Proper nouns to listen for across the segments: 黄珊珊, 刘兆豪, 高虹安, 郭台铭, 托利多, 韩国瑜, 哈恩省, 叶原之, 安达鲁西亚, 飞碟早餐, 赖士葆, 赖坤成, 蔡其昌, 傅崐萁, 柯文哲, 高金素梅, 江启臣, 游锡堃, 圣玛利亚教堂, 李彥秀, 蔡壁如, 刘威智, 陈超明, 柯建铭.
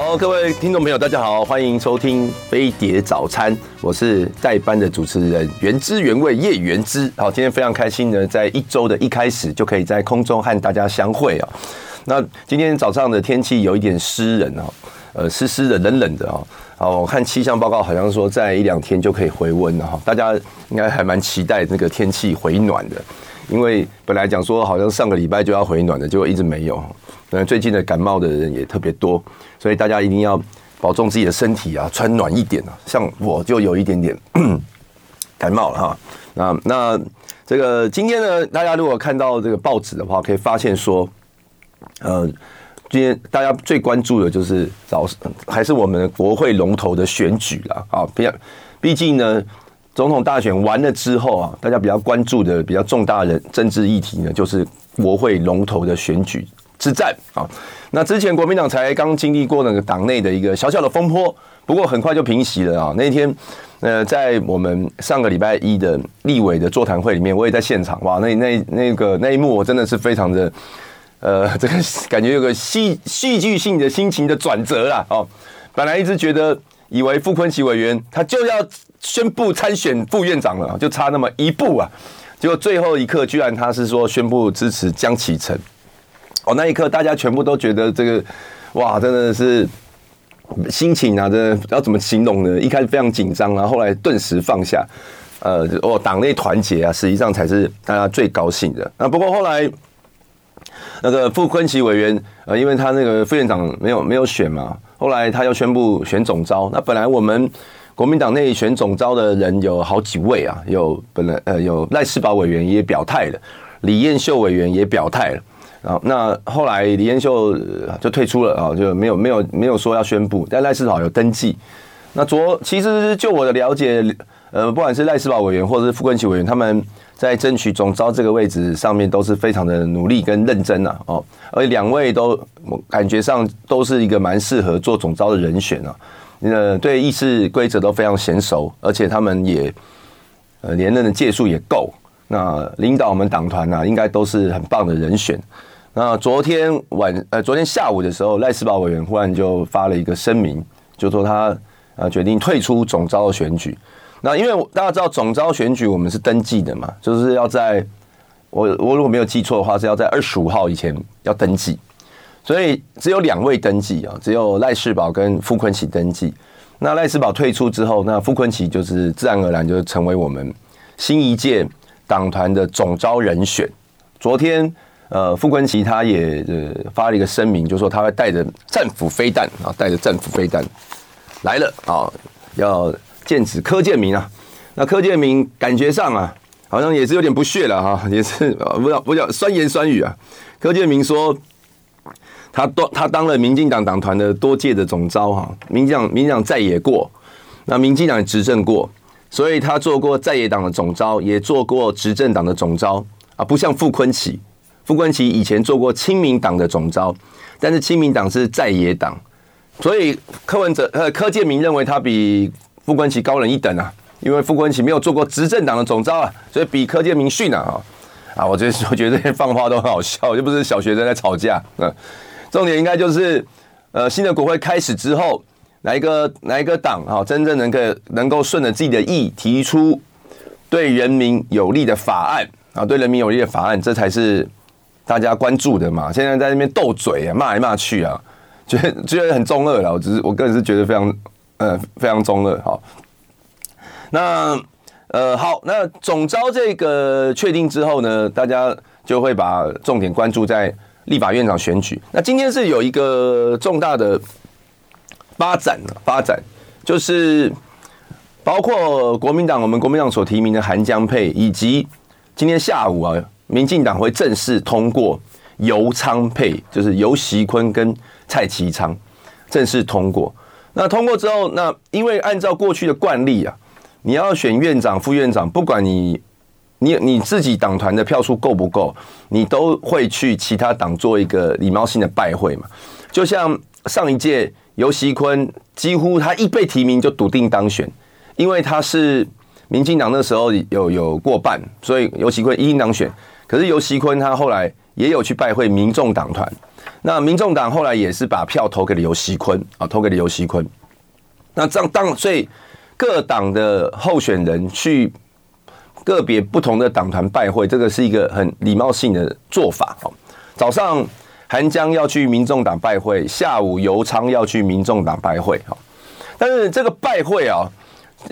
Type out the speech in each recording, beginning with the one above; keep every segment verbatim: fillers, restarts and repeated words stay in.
好，各位听众朋友，大家好，欢迎收听《飞碟早餐》，我是代班的主持人原汁原味叶原之。好，今天非常开心呢，在一周的一开始就可以在空中和大家相会啊。那今天早上的天气有一点湿冷啊，呃，湿湿的、冷冷的啊。哦，我看气象报告好像说，在一两天就可以回温了哈，大家应该还蛮期待那个天气回暖的。因为本来讲说好像上个礼拜就要回暖的，结果一直没有。那最近的感冒的人也特别多，所以大家一定要保重自己的身体啊，穿暖一点啊。像我就有一点点感冒了哈。那那这个今天呢，大家如果看到这个报纸的话，可以发现说，呃，今天大家最关注的就是早还是我们国会龙头的选举啦啊，毕竟呢。总统大选完了之后啊，大家比较关注的比较重大的政治议题呢，就是国会龙头的选举之战啊。那之前国民党才刚经历过那个党内的一个小小的风波，不过很快就平息了啊。那天呃，在我们上个礼拜一的立委的座谈会里面，我也在现场哇，那那那个那一幕我真的是非常的呃，这个感觉有个戏戏剧性的心情的转折啦哦。本来一直觉得以为傅崐萁委员他就要宣布参选副院长了，就差那么一步啊！结果最后一刻，居然他是说宣布支持江启臣。哦，那一刻大家全部都觉得这个，哇，真的是心情啊，真的要怎么形容呢？一开始非常紧张，然后后来顿时放下。呃，哦，党内团结啊，实际上才是大家最高兴的。那不过后来，那个傅崐萁委员，呃，因为他那个副院长没有没有选嘛，后来他要宣布选总召。那本来我们。国民党内选总召的人有好几位啊，有本来呃有赖士葆委员也表态了，李彥秀委员也表态了，啊，那后来李彥秀就退出了啊，就没有没有没有说要宣布，但赖士葆有登记。那昨其实就我的了解，呃，不管是赖士葆委员或者是傅崐萁委员，他们在争取总召这个位置上面都是非常的努力跟认真啊，哦，而两位都感觉上都是一个蛮适合做总召的人选啊。呃，对议事规则都非常娴熟，而且他们也呃连任的届数也够。那领导我们党团啊，应该都是很棒的人选。那昨天晚呃，昨天下午的时候，赖士葆委员忽然就发了一个声明，就说他呃决定退出总召选举。那因为大家知道总召选举我们是登记的嘛，就是要在我我如果没有记错的话，是要在二十五号以前要登记。所以只有两位登记啊，只有赖士葆跟傅崐萁登记。那赖士葆退出之后，那傅崐萁就是自然而然就成为我们新一届党团的总召人选。昨天，呃，傅崐萁他也、呃、发了一个声明，就说他会带着战斧飞弹啊，带着战斧飞弹来了啊，要剑指柯建铭啊。那柯建铭感觉上啊，好像也是有点不屑了哈、啊，也是不讲不讲酸言酸语啊。柯建铭说。他, 他当了民进党党团的多届的总召哈，民进党民进党在野过，那民进党也执政过，所以他做过在野党的总召，也做过执政党的总召啊，不像傅崐萁，傅崐萁以前做过亲民党的总召，但是亲民党是在野党，所以柯文哲呃柯建铭认为他比傅崐萁高人一等啊，因为傅崐萁没有做过执政党的总召啊，所以比柯建铭逊啊啊，我觉得我觉得这些放话都很好笑，又不是小学生在吵架嗯。重点应该就是，呃，新的国会开始之后，哪一个哪一个党啊、哦，真正能够能够顺着自己的意提出对人民有利的法案啊，对人民有利的法案，这才是大家关注的嘛。现在在那边斗嘴啊，骂来骂去啊，觉得觉得很中二啦。我只是我个人是觉得非常呃非常中二。好，那呃好，那总召这个确定之后呢，大家就会把重点关注在。立法院长选举，那今天是有一个重大的发展发展，就是包括国民党我们国民党所提名的韩江配，以及今天下午啊，民进党会正式通过游昌配，就是游锡堃跟蔡其昌正式通过。那通过之后，那因为按照过去的惯例啊，你要选院长、副院长，不管你。你你自己党团的票数够不够，你都会去其他党做一个礼貌性的拜会嘛？就像上一届游锡堃，几乎他一被提名就笃定当选，因为他是民进党那时候有有过半，所以游锡堃一定当选。可是游锡堃他后来也有去拜会民众党团，那民众党后来也是把票投给了游锡堃啊，投给了游锡堃。那这样当所以各党的候选人去个别不同的党团拜会，这个是一个很礼貌性的做法。哦、早上韩江要去民众党拜会，下午游昌要去民众党拜会。哦、但是这个拜会啊，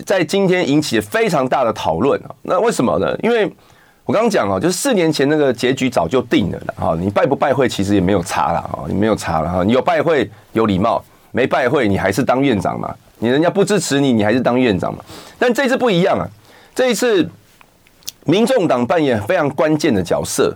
在今天引起非常大的讨论。哦、那为什么呢？因为我刚刚讲哦，就是四年前那个结局早就定了啦。哦、你拜不拜会其实也没有差啦，哦、你没有差啦，哦、你有拜会有礼貌，没拜会你还是当院长嘛。你人家不支持你，你还是当院长嘛。但这次不一样啊，这一次民众党扮演非常关键的角色，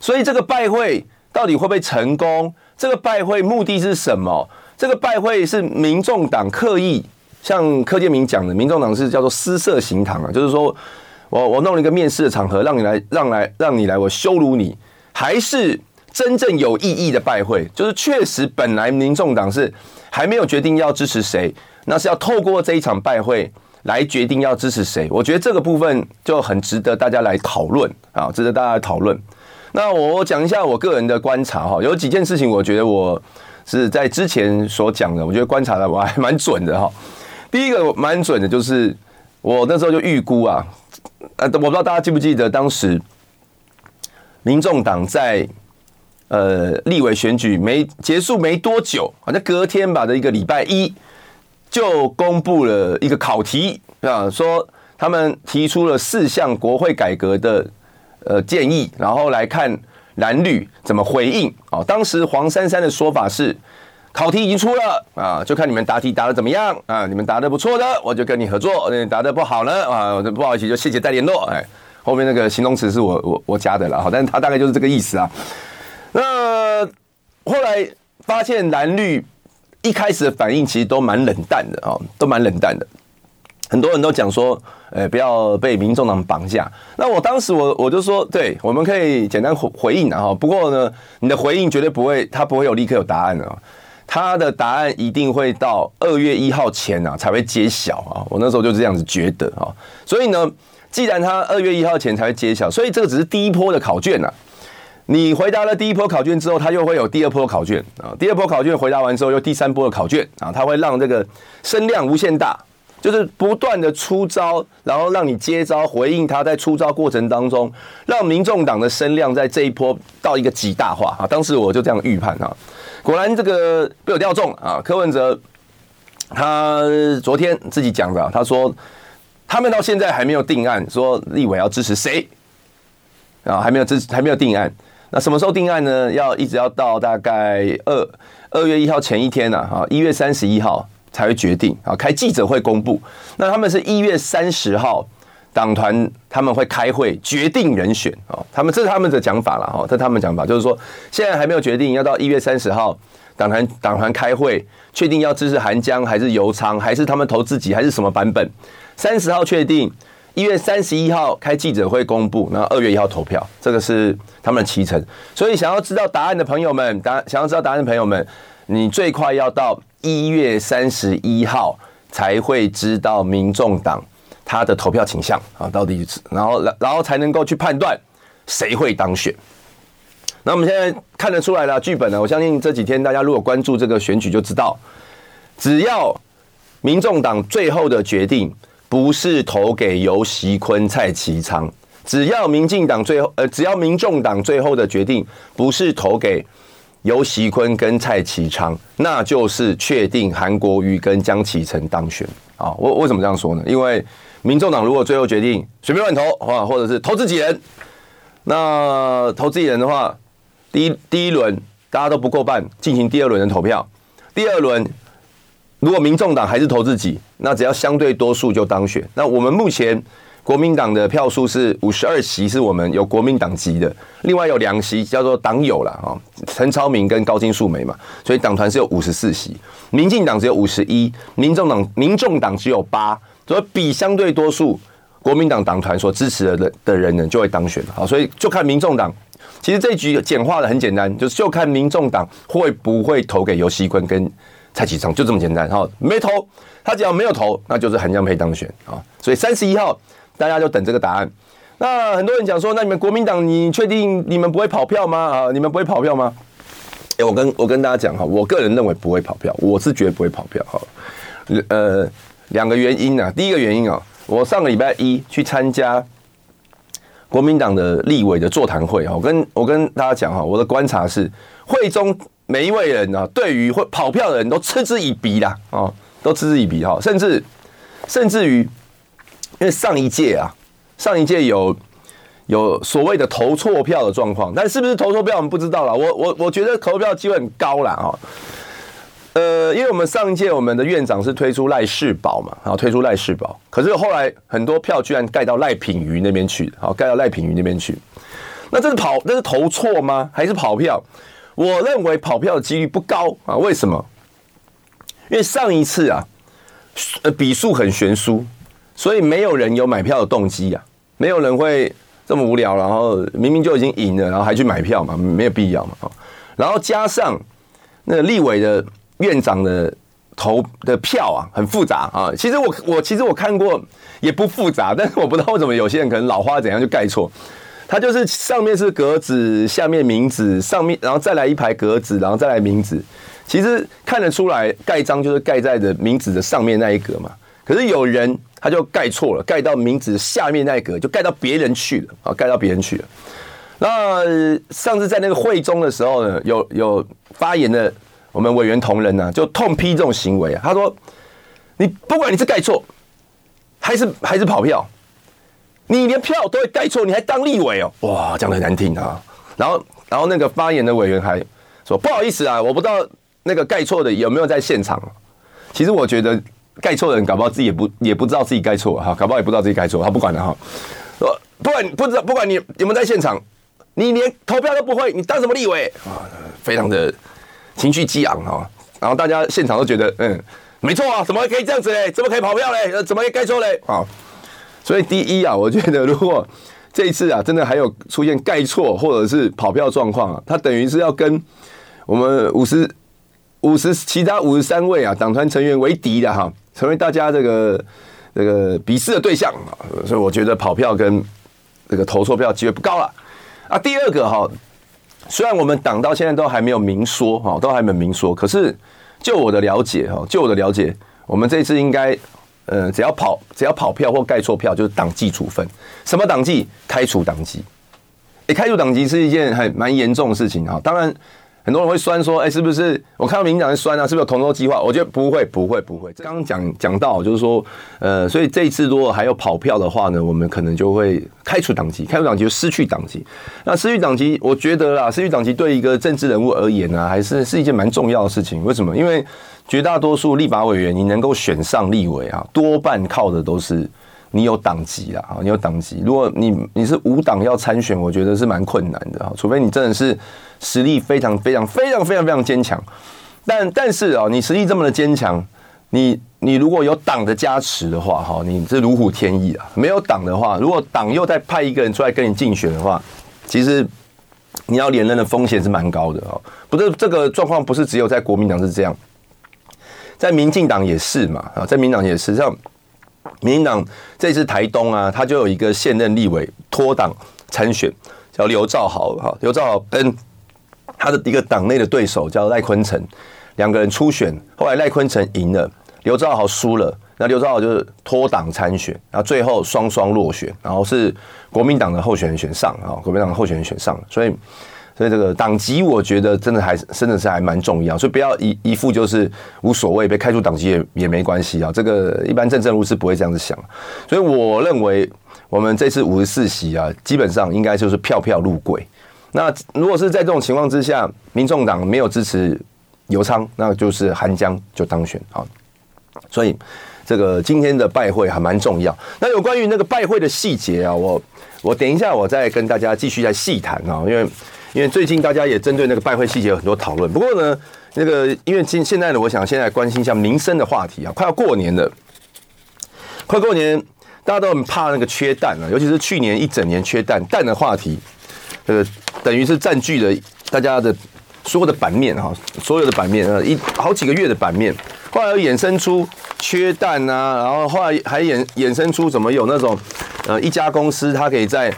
所以这个拜会到底会不会成功？这个拜会目的是什么？这个拜会是民众党刻意，像柯建铭讲的，民众党是叫做私设行堂啊，就是说。我我弄了一个面试的场合，让你来，让来，让你来，我羞辱你，还是真正有意义的拜会？就是确实本来民众党是还没有决定要支持谁，那是要透过这一场拜会来决定要支持谁。我觉得这个部分就很值得大家来讨论啊，值得大家来讨论。那我讲一下我个人的观察哈，有几件事情我觉得我是在之前所讲的，我觉得观察的我还蛮准的哈。第一个蛮准的就是我那时候就预估啊。呃，我不知道大家记不记得，当时民众党在呃立委选举没结束没多久，好像隔天吧的一个礼拜一，就公布了一个考题啊，说他们提出了四项国会改革的呃建议，然后来看蓝绿怎么回应啊。当时黄珊珊的说法是，考题已经出了啊，就看你们答题答得怎么样啊！你们答得不错的，我就跟你合作；你答得不好呢，啊，不好意思，就谢谢再联络。哎，后面那个形容词是我我我加的啦，但是他大概就是这个意思啊。那后来发现蓝绿一开始的反应其实都蛮冷淡的啊，都蛮冷淡的。很多人都讲说，哎，不要被民众党绑架。那我当时我我就说，对，我们可以简单回应啊。不过呢，你的回应绝对不会，他不会有立刻有答案的。他的答案一定会到二月一号前啊才会揭晓啊！我那时候就这样子觉得啊，所以呢，既然他二月一号前才会揭晓，所以这个只是第一波的考卷啊。你回答了第一波考卷之后，他又会有第二波考卷啊，第二波考卷回答完之后，又第三波的考卷啊，他会让这个声量无限大，就是不断的出招，然后让你接招回应他，在出招过程当中，让民众党的声量在这一波到一个极大化啊！当时我就这样预判啊。果然这个被我调中啊！柯文哲他昨天自己讲的、啊，他说他们到现在还没有定案，说立委要支持谁啊？还没有支持，还没有定案。那什么时候定案呢？要一直要到大概二二月一号前一天呢啊，一月三十一号才会决定啊，开记者会公布。那他们是一月三十号党团他们会开会决定人选。他们这是他们的讲法啦，哦，这是他们讲法，就是说现在还没有决定，要到一月三十号党团党团开会，确定要支持韩江还是游昌，还是他们投自己，还是什么版本？三十号确定，一月三十一号开记者会公布，然后二月一号投票，这个是他们的期程。所以想要知道答案的朋友们，答想要知道答案的朋友们，你最快要到一月三十一号才会知道民众党他的投票倾向啊，到底然后然后才能够去判断谁会当选。那我们现在看得出来了剧本呢，我相信这几天大家如果关注这个选举就知道，只要民众党最后的决定不是投给游锡堃、蔡其昌，只要民进党最后呃只要民众党最后的决定不是投给游锡堃跟蔡其昌，那就是确定韩国瑜跟江启臣当选啊。我为什么这样说呢？因为民众党如果最后决定随便乱投啊，或者是投自己人，那投自己人的话，第一第一轮大家都不过半，进行第二轮的投票。第二轮如果民众党还是投自己，那只要相对多数就当选。那我们目前国民党的票数是五十二席，是我们有国民党籍的，另外有两席叫做党友啦啊，陈超明跟高金素梅嘛，所以党团是有五十四席，民进党只有五十一，民众党民众党只有八。所以比相对多数国民党党团所支持的的人呢，就会当选。好，所以就看民众党。其实这一局简化的很简单，就是就看民众党会不会投给游锡堃跟蔡其昌，就这么简单。好，没投，他只要没有投，那就是韩江配当选啊。所以三十一号大家就等这个答案。那很多人讲说，那你们国民党，你确定你们不会跑票吗？啊，你们不会跑票吗？欸、我跟我跟大家讲哈，我个人认为不会跑票，我是绝对不会跑票哈。呃，两个原因啊，第一个原因啊，我上个礼拜一去参加国民党的立委的座谈会哈，我跟我跟大家讲哈，我的观察是，会中每一位人啊，对于会跑票的人都嗤之以鼻啦，哦，都嗤之以鼻哈，甚至甚至于，因为上一届啊，上一届有。有所谓的投错票的状况，但是不是投错票我们不知道啦。我我我觉得投票机会很高啦哈、哦。呃，因为我们上一届我们的院长是推出赖世宝嘛，好、哦、推出赖世宝，可是后来很多票居然盖到赖品妤那边去，好、哦、盖到赖品妤那边去。那这是跑，这是投错吗？还是跑票？我认为跑票的几率不高啊。为什么？因为上一次啊，呃，比数很悬殊，所以没有人有买票的动机啊，没有人会。这么无聊，然后明明就已经赢了，然后还去买票嘛，没有必要嘛。然后加上那立委的院长的投的票啊，很复杂啊。其实我我其实我看过也不复杂，但是我不知道为什么有些人可能老花怎样就盖错。他就是上面是格子，下面名字，上面然后再来一排格子，然后再来名字。其实看得出来盖章就是盖在的名字的上面那一格嘛。可是有人他就盖错了，盖到名字下面那一格，就盖到别人去了啊，盖到别人去了。那上次在那个会中的时候呢，有有发言的我们委员同仁呢、啊，就痛批这种行为啊。他说：“你不管你是盖错，还是还是跑票，你连票都会盖错，你还当立委哦？哇，讲得很难听啊。”然后然后那个发言的委员还说：“不好意思啊，我不知道那个盖错的有没有在现场。”其实我觉得。盖错的人搞不好自己也不也不知道自己盖错哈，搞不好也不知道自己盖错，他不管了哈。不管不知道，不管你有没有在现场，你连投票都不会，你当什么立委啊？非常的情绪激昂哈。然后大家现场都觉得，嗯，没错啊，怎么可以这样子嘞？怎么可以跑票嘞？怎么可以盖错嘞？啊，所以第一啊，我觉得如果这一次啊，真的还有出现盖错或者是跑票状况啊，他等于是要跟我们五十五十其他五十三位啊党团成员为敌的哈。成为大家这个这个鄙视的对象，所以我觉得跑票跟这个投错票机会不高了啊。第二个哈，虽然我们党到现在都还没有明说哈，都还没有明说，可是就我的了解哈，就我的了解，我们这次应该呃，只要跑只要跑票或盖错票，就是党纪处分。什么党纪？开除党籍。哎、欸，开除党籍是一件很蛮严重的事情哈。当然。很多人会酸说，哎、欸，是不是我看到民进党人酸啊？是不是有同舟计划？我觉得不会，不会，不会。刚刚讲讲到，就是说，呃，所以这一次如果还有跑票的话呢，我们可能就会开除党籍，开除党籍就失去党籍。那失去党籍，我觉得啦，失去党籍对一个政治人物而言啊，还是是一件蛮重要的事情。为什么？因为绝大多数立法委员，你能够选上立委啊，多半靠的都是你有党籍啦，你有党籍。如果你你是无党要参选，我觉得是蛮困难的，除非你真的是。实力非常非常非常非常非常坚强，但但是啊、哦，你实力这么的坚强，你你如果有党的加持的话，哈、哦，你是如虎添翼啊。没有党的话，如果党又再派一个人出来跟你竞选的话，其实你要连任的风险是蛮高的啊、哦。不是这个状况，不是只有在国民党是这样，在民进党也是嘛啊，在民进党也是，像民进党这次台东啊，他就有一个现任立委脱党参选，叫刘兆豪哈，刘兆豪跟他的一个党内的对手叫赖坤成，两个人初选，后来赖坤成赢了，刘兆豪输了，那刘兆豪就是脱党参选，然后最后双双落选，然后是国民党的候选人选上啊、哦，国民党的候选人选上了，所以所以这个党籍我觉得真的还真的是还蛮重要，所以不要一一副就是无所谓，被开除党籍也也没关系啊、哦，这个一般政治人物是不会这样子想，所以我认为我们这次五十四席啊，基本上应该就是票票入柜。那如果是在这种情况之下，民众党没有支持游昌，那就是韩江就当选啊。所以这个今天的拜会还蛮重要。那有关于那个拜会的细节啊，我我等一下我再跟大家继续再细谈啊，因为因为最近大家也针对那个拜会细节有很多讨论。不过呢，那个因为今现在呢，我想现在关心一下民生的话题啊，快要过年了，快过年大家都很怕那个缺蛋啊，尤其是去年一整年缺蛋蛋的话题。呃，等于是占据了大家的所有的版面哈，所有的版面呃一好几个月的版面，后来又衍生出缺蛋啊，然后后来还衍衍生出怎么有那种呃一家公司它可以在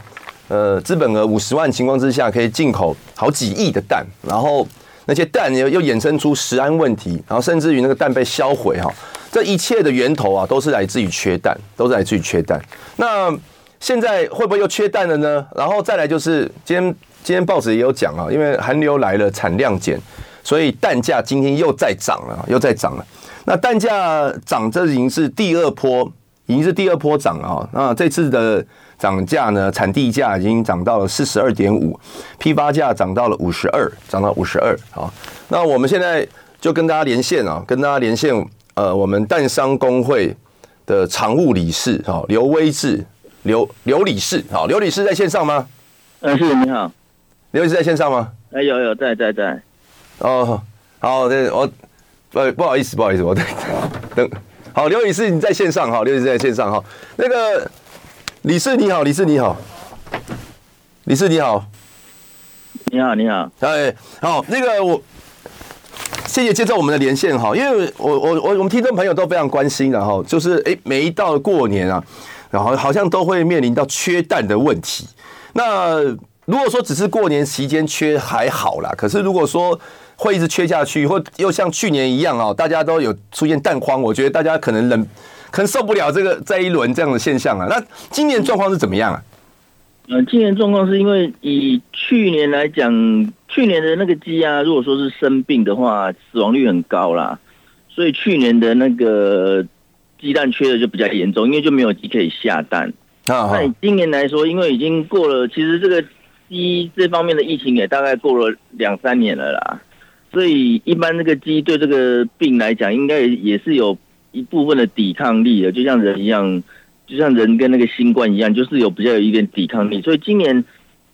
呃资本额五十万情况之下可以进口好几亿的蛋，然后那些蛋又又衍生出食安问题，然后甚至于那个蛋被销毁哈，这一切的源头啊，都是来自于缺蛋，都是来自于缺蛋。那现在会不会又缺蛋了呢？然后再来就是今天今天报纸也有讲啊，因为寒流来了，产量减，所以蛋价今天又再涨了，又再涨了。那蛋价涨，这已经是第二波。已经是第二波涨了啊！那这次的涨价呢，产地价已经涨到了四十二点五，批发价涨到了五十二，涨到五十二啊！那我们现在就跟大家连线啊，跟大家连线，呃，我们蛋商工会的常务理事啊，刘威智，刘刘理事啊，刘理事在线上吗？呃，是，你好，刘理事在线上吗？哎、呃，有有在在在。哦，好，对，我呃不好意思，不好意思，我等等。好，刘理事你在线上哈，刘理事在线上哈。那个理事你好，理事你好，理事你好，你好你好。哎，好，那个我谢谢接受我们的连线哈，因为我我我我们听众朋友都非常关心的哈，就是哎、欸、每一到过年啊，然后好像都会面临到缺蛋的问题。那如果说只是过年期间缺还好啦，可是如果说会一直缺下去，或又像去年一样啊、哦，大家都有出现蛋荒，我觉得大家可能忍，可能受不了这个这一轮这样的现象啊。那今年状况是怎么样啊？呃，今年状况是因为以去年来讲，去年的那个鸡啊，如果说是生病的话，死亡率很高啦，所以去年的那个鸡蛋缺的就比较严重，因为就没有鸡可以下蛋。啊，那以今年来说，因为已经过了，其实这个鸡这方面的疫情也大概过了两三年了啦。所以一般那个鸡对这个病来讲，应该也是有一部分的抵抗力的，就像人一样，就像人跟那个新冠一样，就是有比较有一点抵抗力。所以今年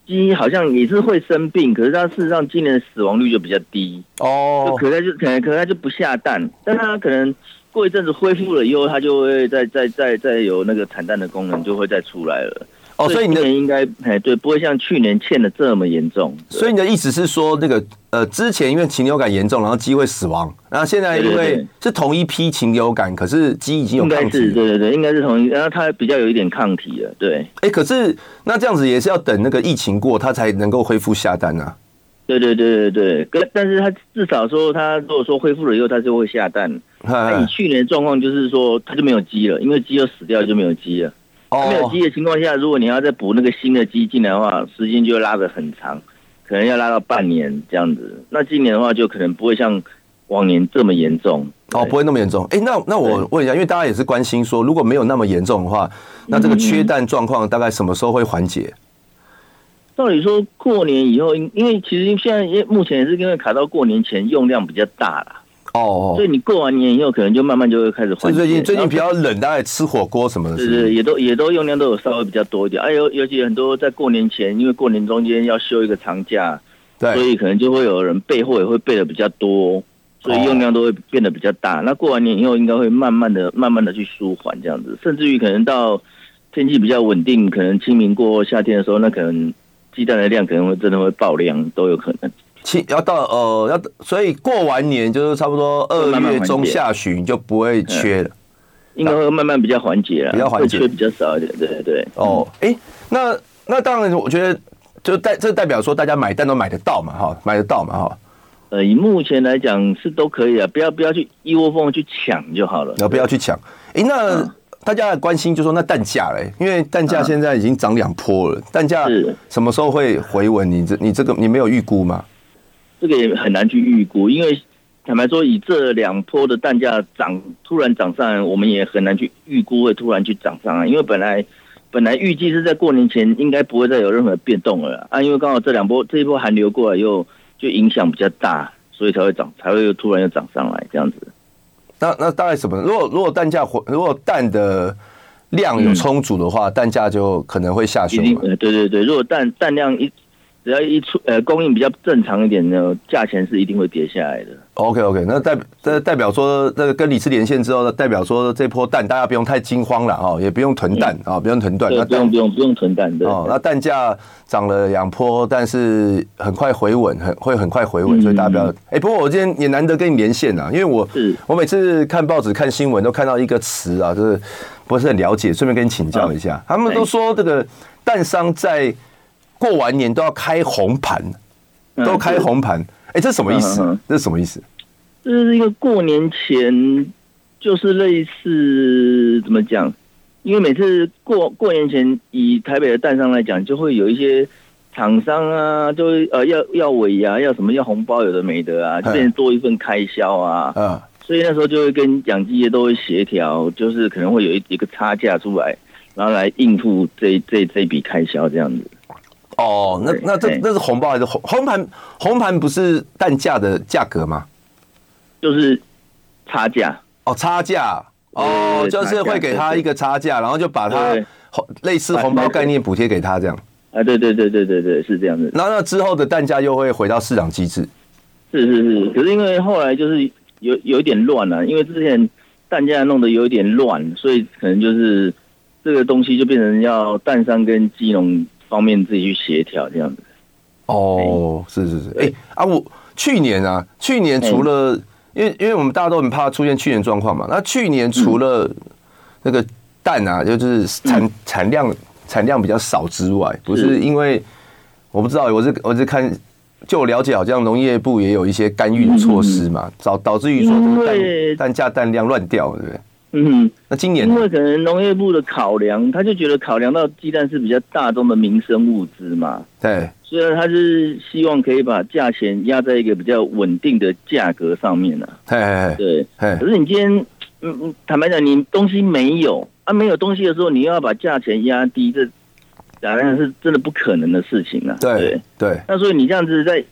鸡好像也是会生病，可是它事实上今年的死亡率就比较低哦， oh. 可能就可能可能它就不下蛋，但它可能过一阵子恢复了以后，它就会再再再再有那个产蛋的功能，就会再出来了。哦、oh, ，所以今年应该哎对，不会像去年欠的这么严重。所以你的意思是说，那个呃，之前因为禽流感严重，然后鸡会死亡，然后现在因为是同一批禽流感，可是鸡已经有抗体了。应该是对对对，应该是同一，然后它比较有一点抗体了，对。哎、欸，可是那这样子也是要等那个疫情过，它才能够恢复下单啊。对对对对对，但是它至少说，它如果说恢复了以后，它就会下蛋。那你去年的状况就是说，它就没有鸡了，因为鸡又死掉，就没有鸡了。没有鸡的情况下，如果你要再补那个新的鸡进来的话，时间就拉得很长，可能要拉到半年这样子。那今年的话，就可能不会像往年这么严重哦，不会那么严重。哎，那那我问一下，因为大家也是关心说，如果没有那么严重的话，那这个缺蛋状况大概什么时候会缓解？照理说过年以后，因为其实现在目前也是因为卡到过年前用量比较大啦。哦、oh, ，所以你过完年以后，可能就慢慢就会开始缓解。最近最近比较冷，大概吃火锅什么的是是，对对，也都也都用量都有稍微比较多一点。哎、啊，尤尤其很多在过年前，因为过年中间要休一个长假，对，所以可能就会有人备货也会备的比较多，所以用量都会变得比较大。Oh. 那过完年以后，应该会慢慢的、慢慢的去舒缓这样子，甚至于可能到天气比较稳定，可能清明过夏天的时候，那可能鸡蛋的量可能会真的会爆量，都有可能。要到呃要，所以过完年就是差不多二月中下旬就不会缺了，应该会慢慢比较缓解了，比较缓解，缺比较少一点，对对对。哦，哎、欸，那那当然，我觉得就代这代表说大家买蛋都买得到嘛，哈，买得到嘛，哈。呃，以目前来讲是都可以啊，不要不要去一窝蜂去抢就好了，不要去抢。哎、欸，那。嗯，大家关心就说那蛋价嘞，因为蛋价现在已经涨两波了，啊、蛋价什么时候会回稳？你这你这个你没有预估吗？这个也很难去预估，因为坦白说，以这两波的蛋价涨突然涨上来，我们也很难去预估会突然去涨上来，因为本来本来预计是在过年前应该不会再有任何变动了啊，因为刚好这两波这一波寒流过来又就影响比较大，所以才会涨，才会又突然又涨上来这样子。那那大概什么？如果如果蛋价如果蛋的量有充足的话，嗯、蛋价就可能会下修嘛。对对对，如果蛋蛋量一只要一出呃供应比较正常一点呢，价钱是一定会跌下来的。OK OK， 那代这代表说那个跟理事连线之后，代表说这波蛋大家不用太惊慌了哈，也不用囤蛋啊、嗯哦，不用囤蛋。对，不用不用不用囤蛋。对哦，那蛋价涨了两波，但是很快回稳，很会很快回稳，所以大家不要。哎、嗯欸，不过我今天也难得跟你连线啊，因为我我每次看报纸看新闻都看到一个词啊，就是不是很了解，顺便跟你请教一下。哦、他们都说这个蛋商在过完年都要开红盘，都开红盘。哎，这什么意思、啊？这是什么意思？这是一个过年前，就是类似怎么讲？因为每次过过年前，以台北的蛋商来讲，就会有一些厂商啊，就呃要要尾啊，要什么要红包，有的没的啊，就变成多一份开销啊。嗯，所以那时候就会跟养鸡业都会协调，就是可能会有一一个差价出来，然后来应付这这这笔开销这样子。哦，那那这那是红包还是红红盘？红盘不是蛋价的价格吗？就是差价哦，差价哦，就是会给他一个差价，然后就把他类似红包概念补贴给他这样。啊，对对对对对对，是这样子。然后那之后的蛋价又会回到市场机制。是是是，可是因为后来就是有有一点乱了、啊，因为之前蛋价弄得有一点乱，所以可能就是这个东西就变成要蛋商跟鸡农方面自己去协调这样子。哦，是是是，哎、欸、啊，我去年啊，去年除了、欸因为因为我们大家都很怕出现去年状况嘛，那去年除了那个蛋啊，就是产产量产量比较少之外，不是因为我不知道，我是我是看，就我了解好像农业部也有一些干预措施嘛，导导致于说蛋蛋价蛋量乱掉，对不对？嗯，那今年因为可能农业部的考量，他就觉得考量到鸡蛋是比较大宗的民生物资嘛，对，所以他是希望可以把价钱压在一个比较稳定的价格上面呢、啊。对，可是你今天，嗯，坦白讲，你东西没有啊，没有东西的时候，你要把价钱压低，这当然是真的不可能的事情啊。对对，那所以你这样子在，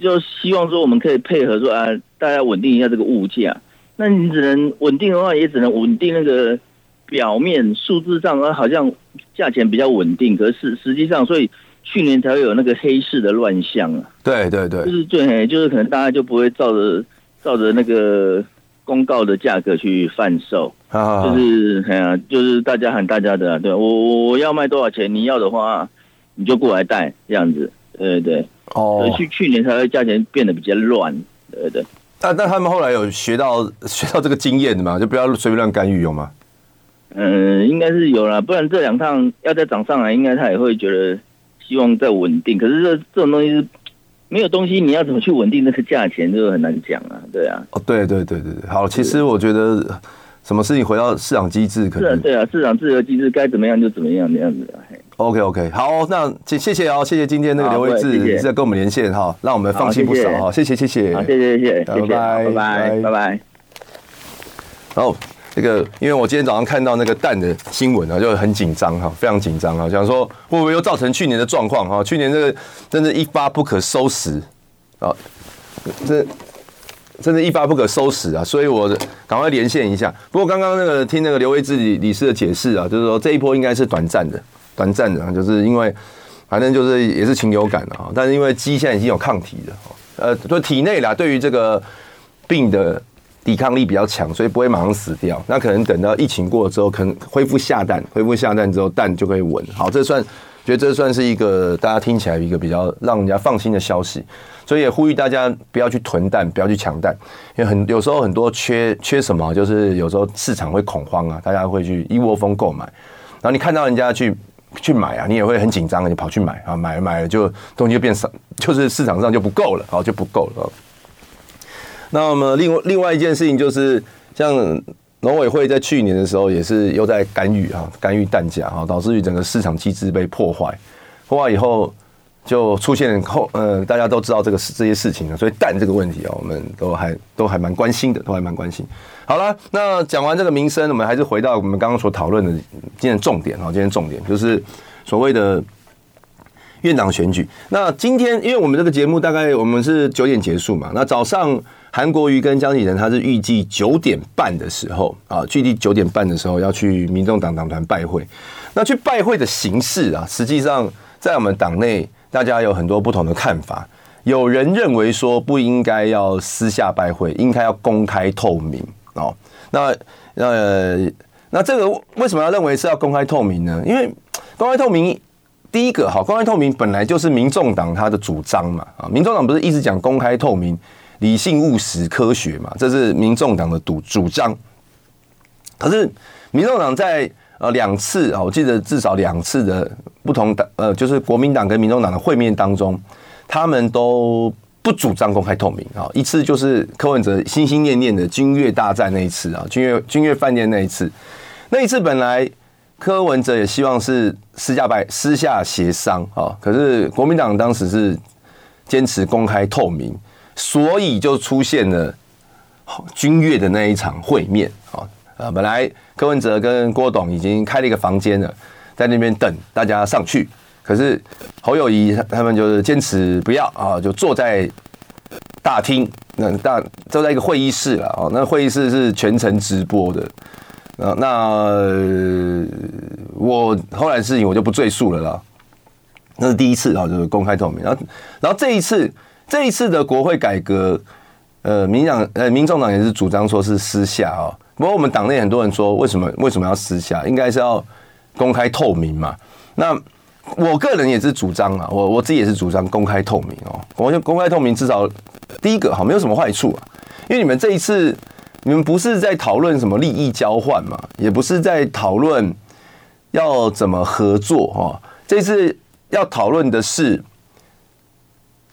就希望说我们可以配合说啊，大家稳定一下这个物价。那你只能稳定的话，也只能稳定那个表面数字上啊，好像价钱比较稳定，可是实际上，所以去年才会有那个黑市的乱象啊。对对对，就是对，就是可能大家就不会照着照着那个公告的价格去贩售，啊、就是哎呀、啊，就是大家喊大家的、啊，对我我我要卖多少钱，你要的话你就过来带这样子，对对。哦，去去年才会价钱变得比较乱，对对。那、啊、那他们后来有学到学到这个经验的嘛？就不要随便乱干预，有吗？嗯，应该是有啦，不然这两趟要再涨上来，应该他也会觉得希望再稳定。可是这这种东西是没有东西，你要怎么去稳定那个价钱，就很难讲啊，对啊。哦，对对对对对，好，其实我觉得什么事情回到市场机制，可能是、啊、对啊，市场自由机制该怎么样就怎么样的样子、啊。OK OK， 好，那谢谢哦，谢谢今天那个刘维志在跟我们连线哈，让我们放心不少哈，谢谢谢谢，谢谢谢谢，拜拜拜拜拜。然后那个，因为我今天早上看到那个蛋的新闻啊，就很紧张哈，非常紧张啊，想说会不会又造成去年的状况哈？去年这个真的一发不可收拾啊，这。真的一发不可收拾啊！所以我赶快连线一下。不过刚刚那个听那个刘维志理事的解释啊，就是说这一波应该是短暂的，短暂的、啊，就是因为反正就是也是禽流感啊，但是因为鸡现在已经有抗体了，呃，就体内啦，对于这个病的抵抗力比较强，所以不会马上死掉。那可能等到疫情过了之后，可能恢复下蛋，恢复下蛋之后蛋就可以稳。好，这算。觉得这算是一个大家听起来一个比较让人家放心的消息，所以也呼吁大家不要去囤蛋，不要去抢蛋，因为很有时候很多缺缺什么，就是有时候市场会恐慌啊，大家会去一窝蜂购买，然后你看到人家去去买啊，你也会很紧张，你跑去买啊，买了买了就东西就变少，就是市场上就不够了，好就不够了。那么另外另外一件事情就是像。农委会在去年的时候也是又在干预啊，干预蛋价啊，导致于整个市场机制被破坏。破坏以后就出现后，呃，大家都知道这个这些事情了，所以蛋这个问题啊，我们都还都还蛮关心的，都还蛮关心。好了，那讲完这个民生，我们还是回到我们刚刚所讨论的今天重点啊，今天重点就是所谓的院长选举。那今天因为我们这个节目大概我们是九点结束嘛，那早上。韩国瑜跟江启臣，他是预计九点半的时候啊，距离九点半的时候要去民众党党团拜会。那去拜会的形式啊，实际上在我们党内大家有很多不同的看法。有人认为说不应该要私下拜会，应该要公开透明哦。那呃，那这个为什么要认为是要公开透明呢？因为公开透明。第一个好，公开透明本来就是民众党他的主张嘛，啊，民众党不是一直讲公开透明、理性务实、科学嘛，这是民众党的主主张。可是民众党在呃两次啊，我记得至少两次的不同党呃，就是国民党跟民众党的会面当中，他们都不主张公开透明啊。一次就是柯文哲心心念念的君悦大战那一次啊，君悦君悦饭店那一次，那一次本来柯文哲也希望是私下白私下协商啊，可是国民党当时是坚持公开透明，所以就出现了君悦的那一场会面啊。呃，本来柯文哲跟郭董已经开了一个房间了，在那边等大家上去。可是侯友宜他们就是坚持不要啊，就坐在大厅，那大坐在一个会议室了啊。那会议室是全程直播的啊。那、呃、我后来的事情我就不赘述了啦。那是第一次啊，就是公开透明。然后，然后这一次，这一次的国会改革，呃，民党呃，民众党也是主张说是私下啊。不过我们党内很多人说，为什么为什么要私下？应该是要公开透明嘛。那我个人也是主张啊，我我自己也是主张公开透明哦。我觉得公开透明至少第一个好，没有什么坏处啊。因为你们这一次，你们不是在讨论什么利益交换嘛，也不是在讨论要怎么合作哦。这次要讨论的是，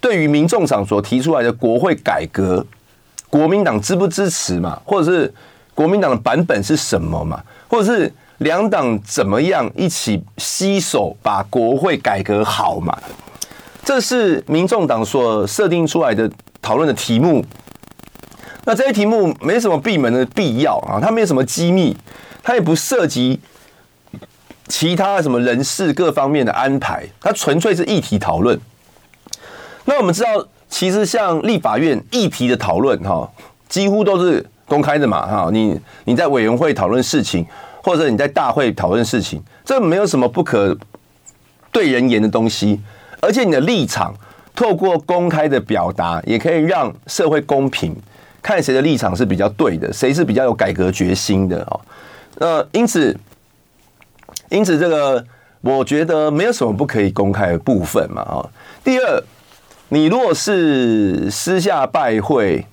对于民众党所提出来的国会改革，国民党支不支持嘛，或者是国民党的版本是什么嘛，或者是两党怎么样一起携手把国会改革好嘛？这是民众党所设定出来的讨论的题目。那这些题目没什么闭门的必要啊，它没有什么机密，它也不涉及其他什么人事各方面的安排，它纯粹是议题讨论。那我们知道，其实像立法院议题的讨论，哈，几乎都是公开的嘛，哈，你你在委员会讨论事情。或者你在大会讨论事情，这没有什么不可对人言的东西，而且你的立场透过公开的表达，也可以让社会公平，看谁的立场是比较对的，谁是比较有改革决心的哦。呃，因此，因此这个我觉得没有什么不可以公开的部分嘛啊。第二，你如果是私下拜会。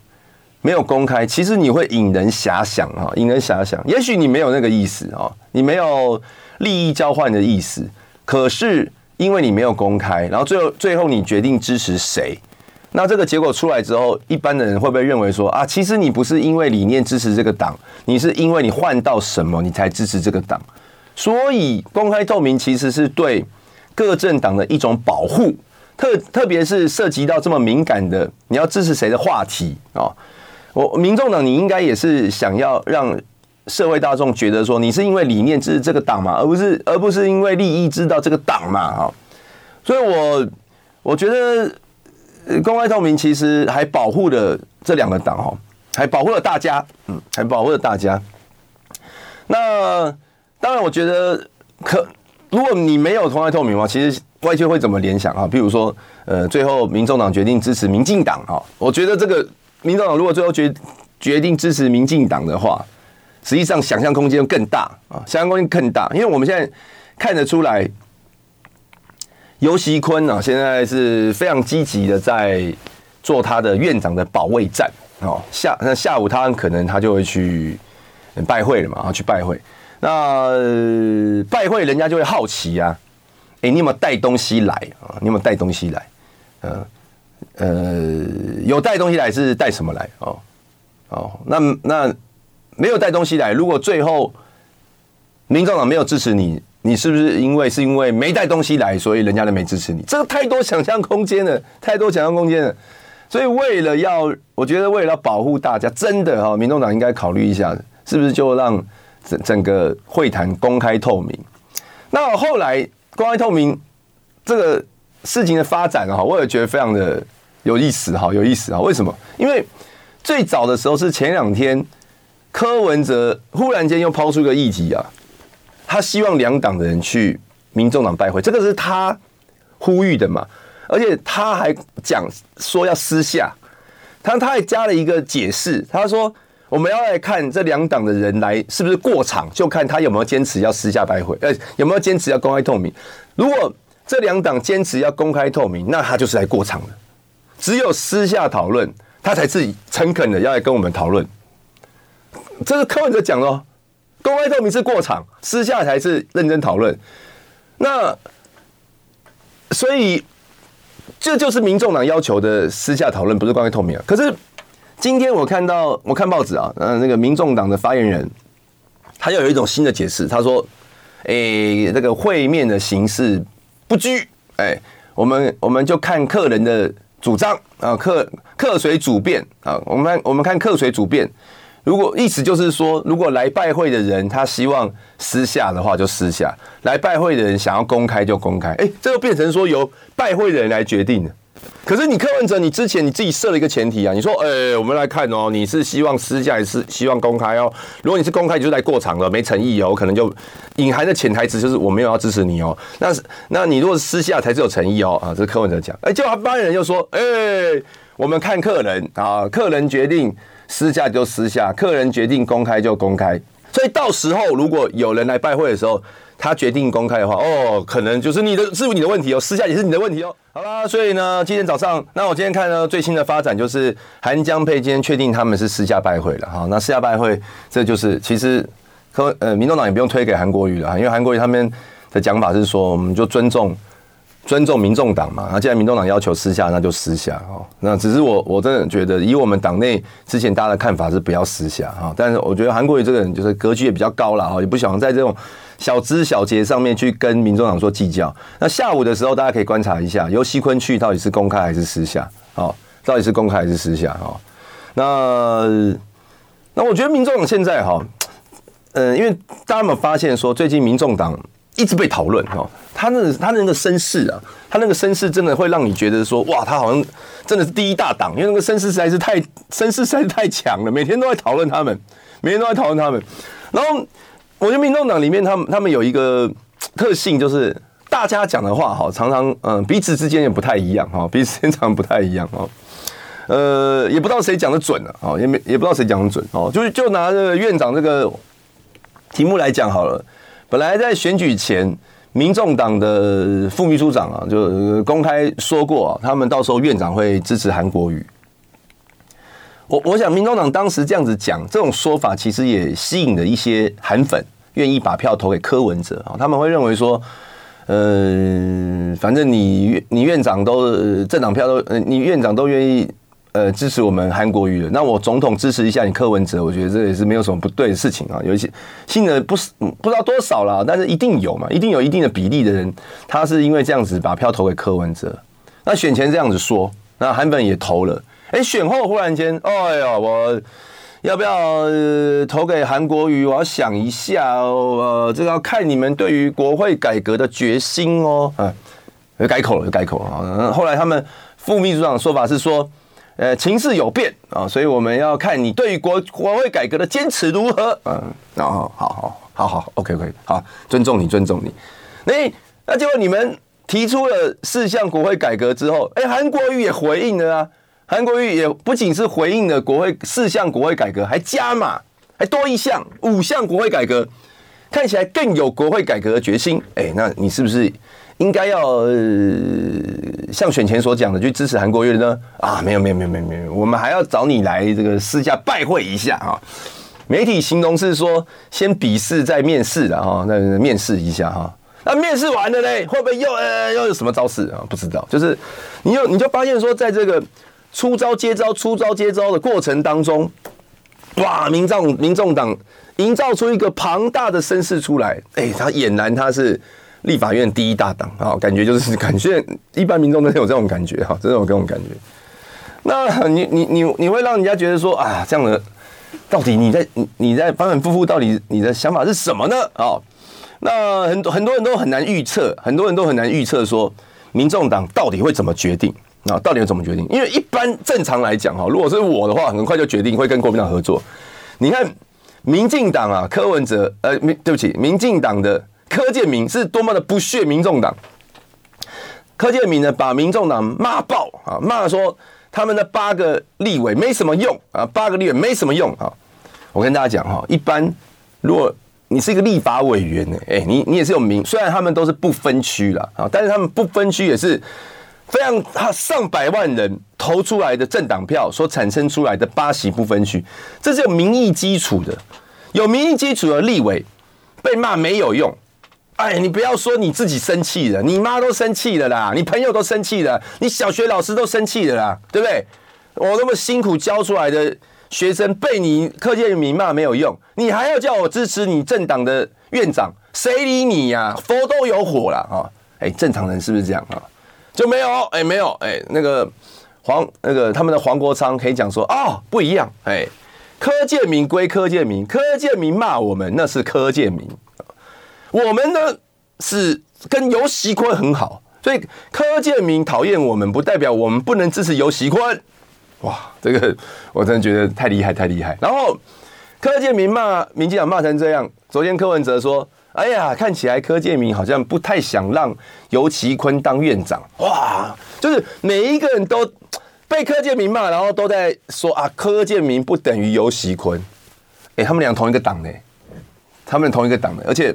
没有公开，其实你会引人遐想啊，引人遐想。也许你没有那个意思啊，你没有利益交换的意思，可是因为你没有公开，然后最后最后你决定支持谁，那这个结果出来之后，一般的人会不会认为说啊，其实你不是因为理念支持这个党，你是因为你换到什么你才支持这个党？所以公开透明其实是对各政党的一种保护，特特别是涉及到这么敏感的你要支持谁的话题啊。我民众党，你应该也是想要让社会大众觉得说，你是因为理念支持这个党嘛，而不是而不是因为利益知道这个党嘛啊、哦。所以我我觉得公开透明其实还保护了这两个党哈、哦，还保护了大家，嗯，还保护了大家。那当然，我觉得可如果你没有公开透明嘛，其实外界会怎么联想啊？比如说，呃，最后民众党决定支持民进党啊，我觉得这个。民众党如果最后决决定支持民进党的话，实际上想象空间更大啊，想象空间更大，因为我们现在看得出来，游锡堃啊，现在是非常积极的在做他的院长的保卫战哦。下那下午他可能他就会去拜会了嘛，去拜会，那、呃、拜会人家就会好奇啊，哎、欸，你有没有带东西来啊？你有没有带东西来？呃呃，有带东西来是带什么来哦？哦，那那没有带东西来，如果最后民众党没有支持你，你是不是因为是因为没带东西来，所以人家都没支持你？这个太多想象空间了，太多想象空间了。所以为了要，我觉得为了要保护大家，真的哈、哦，民众党应该考虑一下，是不是就让整整个会谈公开透明？那后来公开透明这个。事情的发展啊，我也觉得非常的有意思哈，有意思啊！为什么？因为最早的时候是前两天，柯文哲忽然间又抛出一个议题啊，他希望两党的人去民众党拜会，这个是他呼吁的嘛，而且他还讲说要私下，他他还加了一个解释，他说我们要来看这两党的人来是不是过场，就看他有没有坚持要私下拜会，呃，有没有坚持要公开透明，如果。这两党坚持要公开透明，那他就是来过场的。只有私下讨论，他才自己诚恳的要来跟我们讨论。这是柯文哲讲咯，公开透明是过场，私下才是认真讨论。那所以这就是民众党要求的私下讨论，不是公开透明啊。可是今天我看到，我看报纸啊，呃，那个民众党的发言人，他又有一种新的解释，他说，诶、欸，这个会面的形式不拘，哎、欸，我们我们就看客人的主张啊，客客随主便啊，我们看我们看客随主便。如果意思就是说，如果来拜会的人他希望私下的话就私下，来拜会的人想要公开就公开，哎、欸，这就变成说由拜会的人来决定了。可是你柯文哲，你之前你自己设了一个前提啊，你说，哎、欸，我们来看哦，你是希望私下还是希望公开哦？如果你是公开，你就来过场了，没诚意哦，可能就隐含的潜台词就是我没有要支持你哦。那那你如果是私下才是有诚意哦，啊，这是柯文哲讲。哎、欸，结果他班人又说，哎、欸，我们看客人啊，客人决定。私下就私下，客人决定公开就公开，所以到时候如果有人来拜会的时候，他决定公开的话，哦，可能就是你的是你的问题哦，私下也是你的问题哦。好啦，所以呢，今天早上，那我今天看呢最新的发展就是韩江配今天确定他们是私下拜会了，好，那私下拜会这就是其实和呃民众党也不用推给韩国瑜了，因为韩国瑜他们的讲法是说，我们就尊重。尊重民众党嘛，那既然民众党要求私下，那就私下哦。那只是我我真的觉得，以我们党内之前大家的看法是不要私下哈、哦。但是我觉得韩国瑜这个人就是格局也比较高了哈、哦，也不想在这种小枝小节上面去跟民众党做计较。那下午的时候，大家可以观察一下，由西坤去到底是公开还是私下？哦，到底是公开还是私下？哦，那那我觉得民众党现在哈、哦，呃，因为大家有没有发现说，最近民众党一直被讨论哈。哦他那他那个声势啊，他那个声势真的会让你觉得说，哇，他好像真的是第一大党，因为那个声势实在是太声势实在是太强了，每天都在讨论他们，每天都在讨论他们。然后我觉得民众党里面他们他们有一个特性，就是大家讲的话哈，常常嗯彼此之间也不太一样哈，彼此之间常不太一样哦，呃也不知道谁讲的准了哦，也没也不知道谁讲的准哦，就就拿这个院长这个题目来讲好了，本来在选举前。民众党的副秘书长啊，就公开说过、啊，他们到时候院长会支持韩国瑜。我我想，民众党当时这样子讲，这种说法其实也吸引了一些韩粉，愿意把票投给柯文哲啊。他们会认为说，呃，反正你你院长都政党票都，呃，你院长都愿意呃支持我们韩国瑜的，那我总统支持一下你柯文哲，我觉得这也是没有什么不对的事情啊。有一些新的不不知道多少啦，但是一定有嘛，一定有一定的比例的人，他是因为这样子把票投给柯文哲。那选前这样子说，那韩粉也投了，哎、欸，选后忽然间，哎呦，我要不要、呃、投给韩国瑜？我要想一下哦，呃、这个要看你们对于国会改革的决心哦。嗯、啊，改口了，改口了。后来他们副秘书长的说法是说。呃，情势有变啊、哦，所以我们要看你对于国国会改革的坚持如何。嗯，然、哦、后好好好好 ，OK OK， 好，尊重你，尊重你。那那结果你们提出了四项国会改革之后，哎、欸，韩国瑜也回应了啊，韩国瑜也不仅是回应了国会四项国会改革，还加码，还多一项五项国会改革，看起来更有国会改革的决心。哎、欸，那你是不是？应该要、呃、像选前所讲的去支持韩国瑜呢？啊，没有没有没有没有没有，我们还要找你来这个私下拜会一下啊。媒体形容是说先笔试再面试的哈，那面试一下哈。那、啊、面试完了呢，会不会又呃又有什么招式啊？不知道，就是你就你就发现说，在这个出招接招、出招接招的过程当中，哇，民众民众党营造出一个庞大的声势出来，哎、欸，他俨然他是。立法院第一大党啊、哦，感觉就是感觉一般民众都有这种感觉哈、哦，真的有这种感觉。那你你你你会让人家觉得说啊，这样的到底你在你你在反反复复，到底你的想法是什么呢？哦，那很多很多人都很难预测，很多人都很难预测说民众党到底会怎么决定啊、哦？到底会怎么决定？因为一般正常来讲哈、哦，如果是我的话，很快就决定会跟国民党合作。你看民进党啊，柯文哲呃，对不起，民进党的。柯建铭是多么的不屑民众党，柯建铭呢把民众党骂爆啊，骂说他们的八个立委没什么用啊，八个立委没什么用啊。我跟大家讲哈，一般如果你是一个立法委员呢、欸欸，你你也是有民，虽然他们都是不分区啦啊，但是他们不分区也是非常上百万人投出来的政党票所产生出来的八席不分区，这是有民意基础的，有民意基础的立委被骂没有用。哎，你不要说你自己生气了，你妈都生气了啦，你朋友都生气了，你小学老师都生气了啦，对不对？我那么辛苦教出来的学生被你柯建铭骂没有用，你还要叫我支持你政党的院长，谁理你呀、啊？佛都有火啦。啊、哦！哎，正常人是不是这样啊？就没有哎，没有哎，那个黄那个他们的黄国昌可以讲说哦，不一样哎，柯建铭归柯建铭，柯建铭骂我们那是柯建铭，我们呢是跟游锡堃很好，所以柯建铭讨厌我们，不代表我们不能支持游锡堃。哇，这个我真的觉得太厉害，太厉害。然后柯建铭骂民进党骂成这样，昨天柯文哲说：“哎呀，看起来柯建铭好像不太想让游锡堃当院长。”哇，就是每一个人都被柯建铭骂，然后都在说啊，柯建铭不等于游锡堃。哎，他们俩同一个党呢，他们同一个党的，而且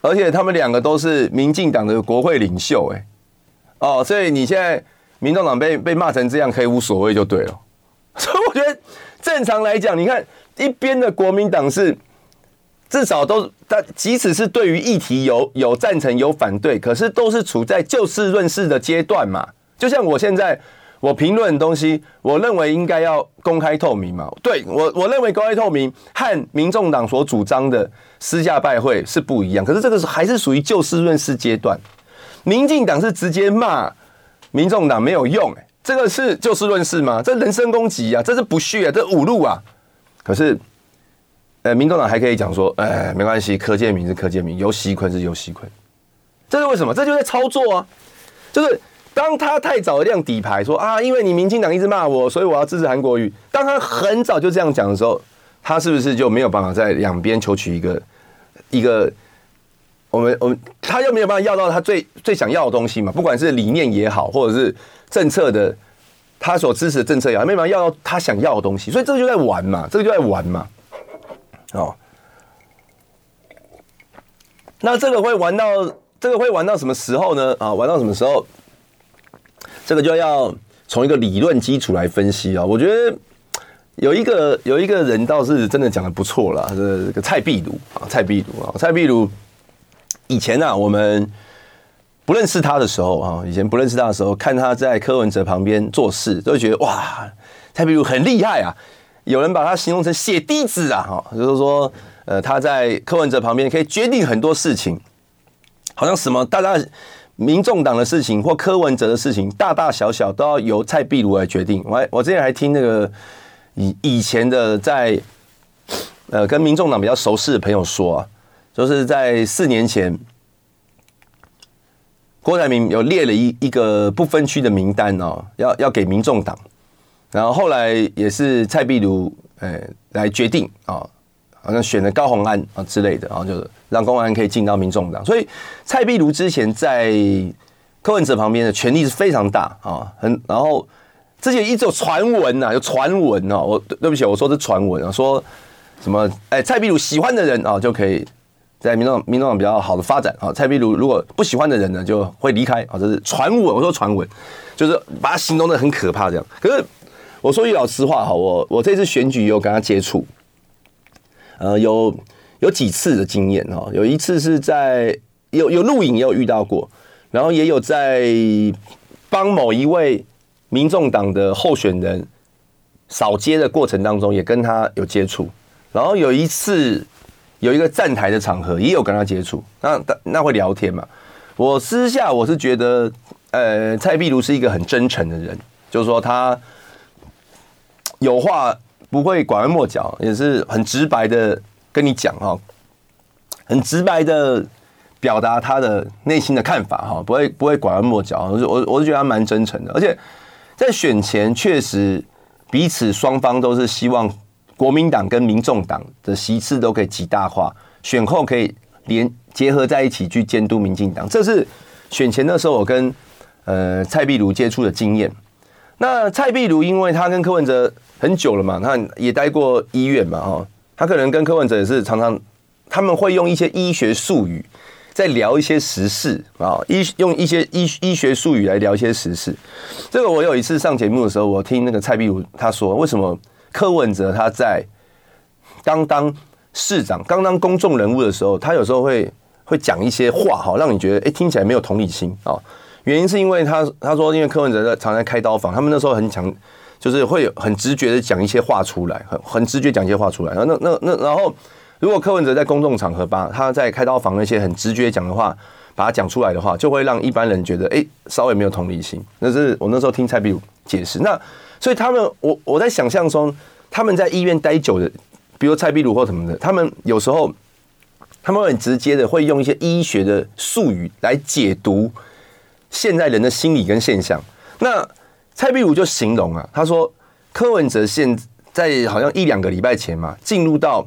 而且他们两个都是民进党的国会领袖。哎，哦，所以你现在。民众党被被骂成这样，可以无所谓就对了。所以我觉得正常来讲，你看一边的国民党是至少都，即使是对于议题有有赞成有反对，可是都是处在就事论事的阶段嘛。就像我现在我评论的东西，我认为应该要公开透明嘛。对我我认为公开透明和民众党所主张的私下拜会是不一样，可是这个还是属于就事论事阶段。民进党是直接骂。民众党没有用、欸，这个是就事论事吗？这人身攻击啊，这是不屑啊，这侮辱啊。可是，呃，民众党还可以讲说，哎，没关系，柯建铭是柯建铭，游锡堃是游锡堃，这是为什么？这就在操作啊！就是当他太早亮底牌说啊，因为你民进党一直骂我，所以我要支持韩国瑜。当他很早就这样讲的时候，他是不是就没有办法在两边求取一个一个？我们我们他又没有办法要到他最最想要的东西嘛，不管是理念也好，或者是政策的他所支持的政策也好，没有办法要到他想要的东西，所以这个就在玩嘛，这个就在玩嘛，哦，那这个会玩到这个会玩到什么时候呢？啊，玩到什么时候？这个就要从一个理论基础来分析啊、哦。我觉得有一个有一个人倒是真的讲得不错啦，这个蔡壁如啊，蔡壁如啊，蔡壁如。以前啊，我们不认识他的时候啊，以前不认识他的时候，看他在柯文哲旁边做事，都会觉得哇，蔡壁如很厉害啊。有人把他形容成血滴子啊，哈，就是说，呃，他在柯文哲旁边可以决定很多事情，好像什么大大民众党的事情或柯文哲的事情，大大小小都要由蔡壁如来决定。我我之前还听那个以以前的在呃跟民众党比较熟识的朋友说啊。就是在四年前，郭台铭有列了一一个不分区的名单哦，要要给民众党，然后后来也是蔡壁如呃来决定啊、哦，好像选了高虹安啊之类的，然后就是让高虹安可以进到民众党，所以蔡壁如之前在柯文哲旁边的权力是非常大啊、哦，很然后之前一直有传闻呐、啊，有传闻哦，我对不起，我说是传闻啊，说什么哎蔡壁如喜欢的人啊、哦、就可以。在民众民众党比较好的发展啊，蔡壁如如果不喜欢的人呢，就会离开啊，这是传闻。我说传闻，就是把它形容得很可怕这样。可是我说句老实话哈，我我这次选举有跟他接触，呃，有有几次的经验哈，有一次是在有有录影也有遇到过，然后也有在帮某一位民众党的候选人扫街的过程当中，也跟他有接触，然后有一次。有一个站台的场合，也有跟他接触，那那会聊天嘛？我私下我是觉得，呃，蔡壁如是一个很真诚的人，就是说他有话不会拐弯抹角，也是很直白的跟你讲哈、哦，很直白的表达他的内心的看法哈、哦，不会不会拐弯抹角。我我我是觉得他蛮真诚的，而且在选前确实彼此双方都是希望。国民党跟民众党的席次都可以极大化，选后可以连结合在一起去监督民进党，这是选前的时候我跟呃蔡壁如接触的经验。那蔡壁如因为他跟柯文哲很久了嘛，他也待过医院嘛，哦，他可能跟柯文哲也是常常他们会用一些医学术语在聊一些时事啊、哦，用一些医医学术语来聊一些时事。这个我有一次上节目的时候，我听那个蔡壁如他说为什么。柯文哲他在刚当市长、刚当公众人物的时候，他有时候会会讲一些话哈，让你觉得哎听起来没有同理心啊、哦。原因是因为他他说，因为柯文哲常常开刀房，他们那时候很强，就是会很直觉的讲一些话出来，很很直觉讲一些话出来。然后那那那然后，如果柯文哲在公众场合把他在开刀房那些很直觉讲的话，把它讲出来的话，就会让一般人觉得哎、欸、稍微没有同理心。那是我那时候听蔡壁如解释。那所以他们，我我在想象中，他们在医院待久的，比如蔡壁如或什么的，他们有时候他们很直接的会用一些医学的术语来解读现在人的心理跟现象。那蔡壁如就形容啊，他说柯文哲现在好像一两个礼拜前嘛，进入到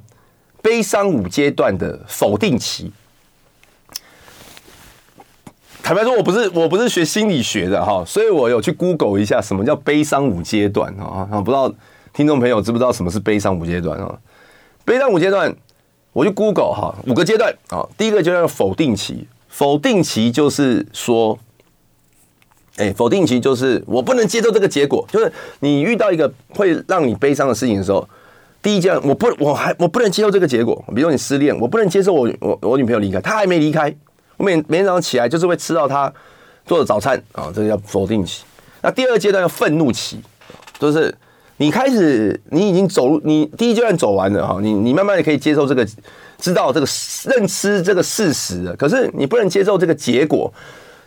悲伤五阶段的否定期。坦白说，我不是我不是学心理学的哈，所以我有去 Google 一下什么叫悲伤五阶段啊，不知道听众朋友知不知道什么是悲伤五阶段啊？悲伤五阶段，我去 Google 哈，五个阶段啊。第一个阶段否定期，否定期就是说，哎，否定期就是我不能接受这个结果，就是你遇到一个会让你悲伤的事情的时候，第一阶段我不我还我不能接受这个结果，比如说你失恋，我不能接受我我我女朋友离开，她还没离开。我每每天早上起来就是会吃到他做的早餐啊、哦，这叫否定期。那第二阶段叫愤怒期，就是你开始你已经走入你第一阶段走完了哈、哦，你你慢慢的可以接受这个，知道这个认知这个事实了，可是你不能接受这个结果，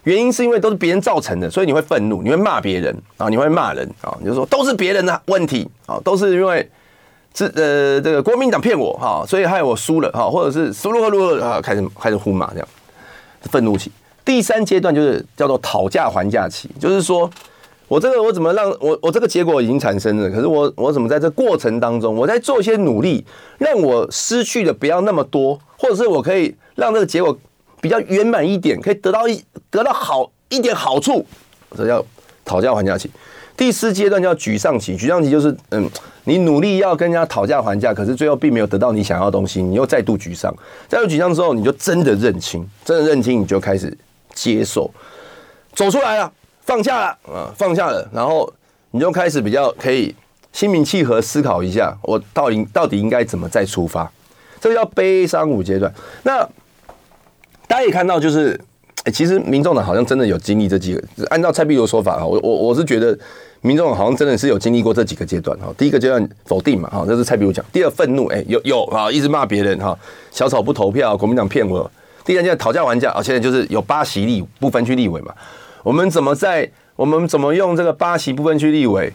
原因是因为都是别人造成的，所以你会愤怒，你会骂别人啊、哦，你会骂人啊、哦，你就说都是别人的问题啊、哦，都是因为这呃这个国民党骗我哈、哦，所以害我输了哈、哦，或者是输了输了啊，开始开始呼骂这样。愤怒期，第三阶段就是叫做讨价还价期，就是说我这个我怎么让我我这个结果已经产生了，可是我我怎么在这过程当中，我在做一些努力，让我失去的不要那么多，或者是我可以让这个结果比较圆满一点，可以得到一得到好一点好处，这叫讨价还价期。第四阶段叫沮丧期，沮丧期就是嗯，你努力要跟人家讨价还价，可是最后并没有得到你想要的东西，你又再度沮丧。再度沮丧之后，你就真的认清，真的认清，你就开始接受，走出来了，放下了啊，放下了，然后你就开始比较可以心平气和思考一下，我到底到底应该怎么再出发？这个叫悲伤五阶段。那大家也看到，就是、欸、其实民众党好像真的有经历这几个，按照蔡壁如说法，我我我是觉得。民众好像真的是有经历过这几个阶段哈，第一个阶段否定嘛，哈，这是蔡壁如讲。第二愤怒，哎、欸，有有啊，一直骂别人哈，小草不投票，国民党骗我。第三阶段讨价还价啊，现在就是有八席立不分区立委嘛，我们怎么在我们怎么用这个八席不分区立委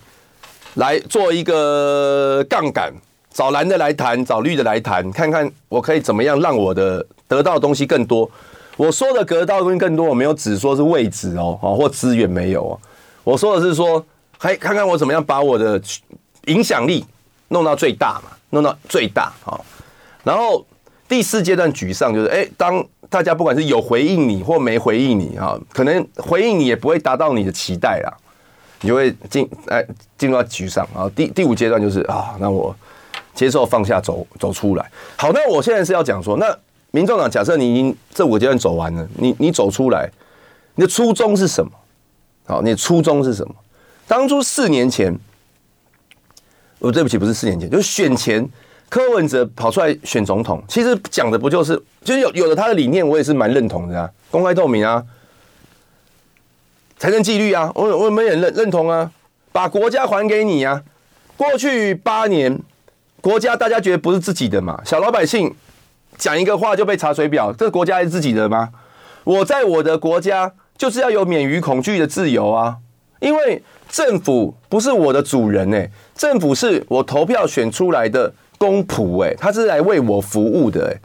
来做一个杠杆，找蓝的来谈，找绿的来谈，看看我可以怎么样让我的得到的东西更多。我说的得到的东西更多，我没有只说是位置哦，或资源没有哦，我说的是说。还看看我怎么样把我的影响力弄到最大嘛，弄到最大啊、哦。然后第四阶段沮丧就是，哎，当大家不管是有回应你或没回应你啊、哦，可能回应你也不会达到你的期待啦，你就会进哎进入到沮丧啊、哦。第第五阶段就是啊，那我接受放下走走出来。好，那我现在是要讲说，那民众党假设你已经这五个阶段走完了，你你走出来，你的初衷是什么？好，你的初衷是什么？当初四年前，我对不起，不是四年前，就是选前，柯文哲跑出来选总统，其实讲的不就是，就是有有的他的理念，我也是蛮认同的啊，公开透明啊，财政纪律啊，我我们也认认同啊，把国家还给你啊。过去八年，国家大家觉得不是自己的嘛，小老百姓讲一个话就被查水表，这个国家是自己的吗？我在我的国家就是要有免于恐惧的自由啊，因为。政府不是我的主人哎、欸，政府是我投票选出来的公仆哎、欸，他是来为我服务的哎、欸。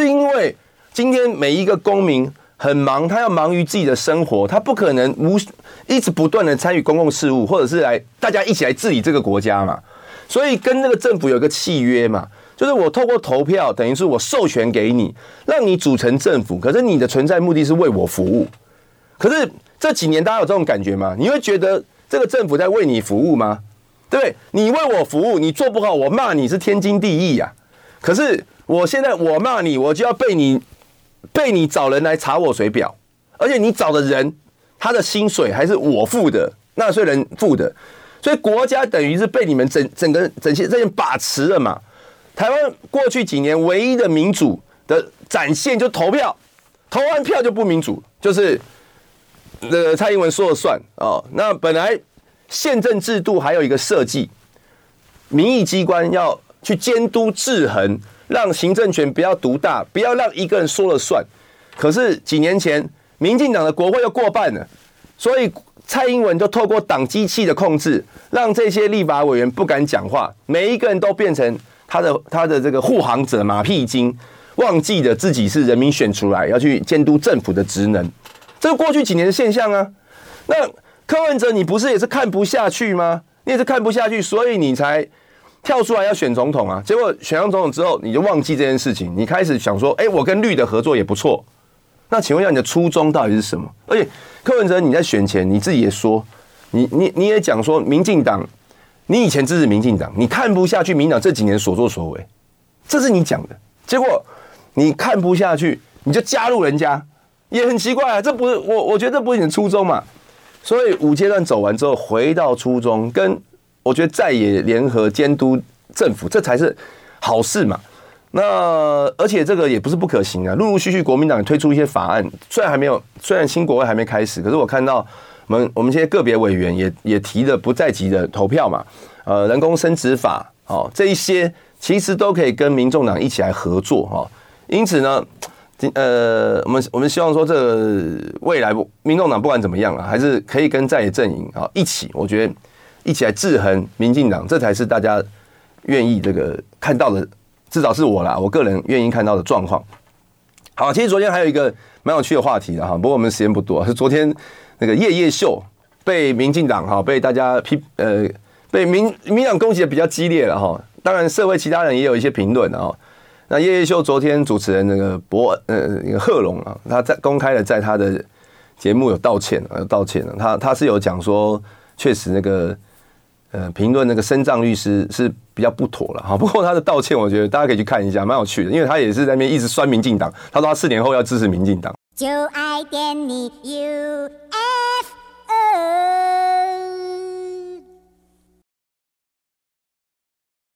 是因为今天每一个公民很忙，他要忙于自己的生活，他不可能无一直不断的参与公共事务，或者是来大家一起来治理这个国家嘛。所以跟这个政府有一个契约嘛，就是我透过投票，等于是我授权给你，让你组成政府，可是你的存在目的是为我服务。可是这几年大家有这种感觉吗？你会觉得？这个政府在为你服务吗？对不对？你为我服务，你做不好，我骂你是天经地义啊。可是我现在我骂你，我就要被你被你找人来查我水表，而且你找的人他的薪水还是我付的，纳税人付的，所以国家等于是被你们整整个整些这些把持了嘛。台湾过去几年唯一的民主的展现就投票，投完票就不民主，就是呃蔡英文说了算哦。那本来宪政制度还有一个设计，民意机关要去监督制衡，让行政权不要独大，不要让一个人说了算。可是几年前，民进党的国会又过半了，所以蔡英文就透过党机器的控制，让这些立法委员不敢讲话，每一个人都变成他的他的这个护航者、马屁精，忘记了自己是人民选出来要去监督政府的职能。这是过去几年的现象啊。那柯文哲，你不是也是看不下去吗？你也是看不下去，所以你才跳出来要选总统啊。结果选上总统之后，你就忘记这件事情，你开始想说，哎，我跟绿的合作也不错。那请问一下，你的初衷到底是什么？而且柯文哲，你在选前你自己也说，你你你也讲说，民进党，你以前支持民进党，你看不下去民进党这几年所作所为，这是你讲的。结果你看不下去，你就加入人家，也很奇怪啊。这不是我，我觉得这不是你的初衷嘛。所以五阶段走完之后，回到初衷，跟我觉得在野联合监督政府，这才是好事嘛。那而且这个也不是不可行啊，陆陆续续国民党也推出一些法案，虽然还没有，虽然新国会还没开始，可是我看到我们我们这些个别委员也也提了不在籍的投票嘛，呃，人工生殖法，哦，这一些其实都可以跟民众党一起来合作哈、哦。因此呢，呃，我们我们希望说，这未来民众党不管怎么样啊，还是可以跟在野阵营啊、哦、一起，我觉得一起来制衡民进党，这才是大家愿意这个看到的。至少是我啦，我个人愿意看到的状况。好，其实昨天还有一个蛮有趣的话题的哈，不过我们时间不多。是昨天那个夜夜秀被民进党哈被大家批呃被民民党攻击的比较激烈了哈。当然，社会其他人也有一些评论啊。那夜夜秀昨天主持人那个博呃那个贺龙啊，他在公开的在他的节目有道歉有道歉了。他他是有讲说，确实那个。呃，评论那个身障律师是比较不妥了哈。不过他的道歉，我觉得大家可以去看一下，蛮有趣的，因为他也是在那边一直酸民进党，他说他四年后要支持民进党。就爱点你 U。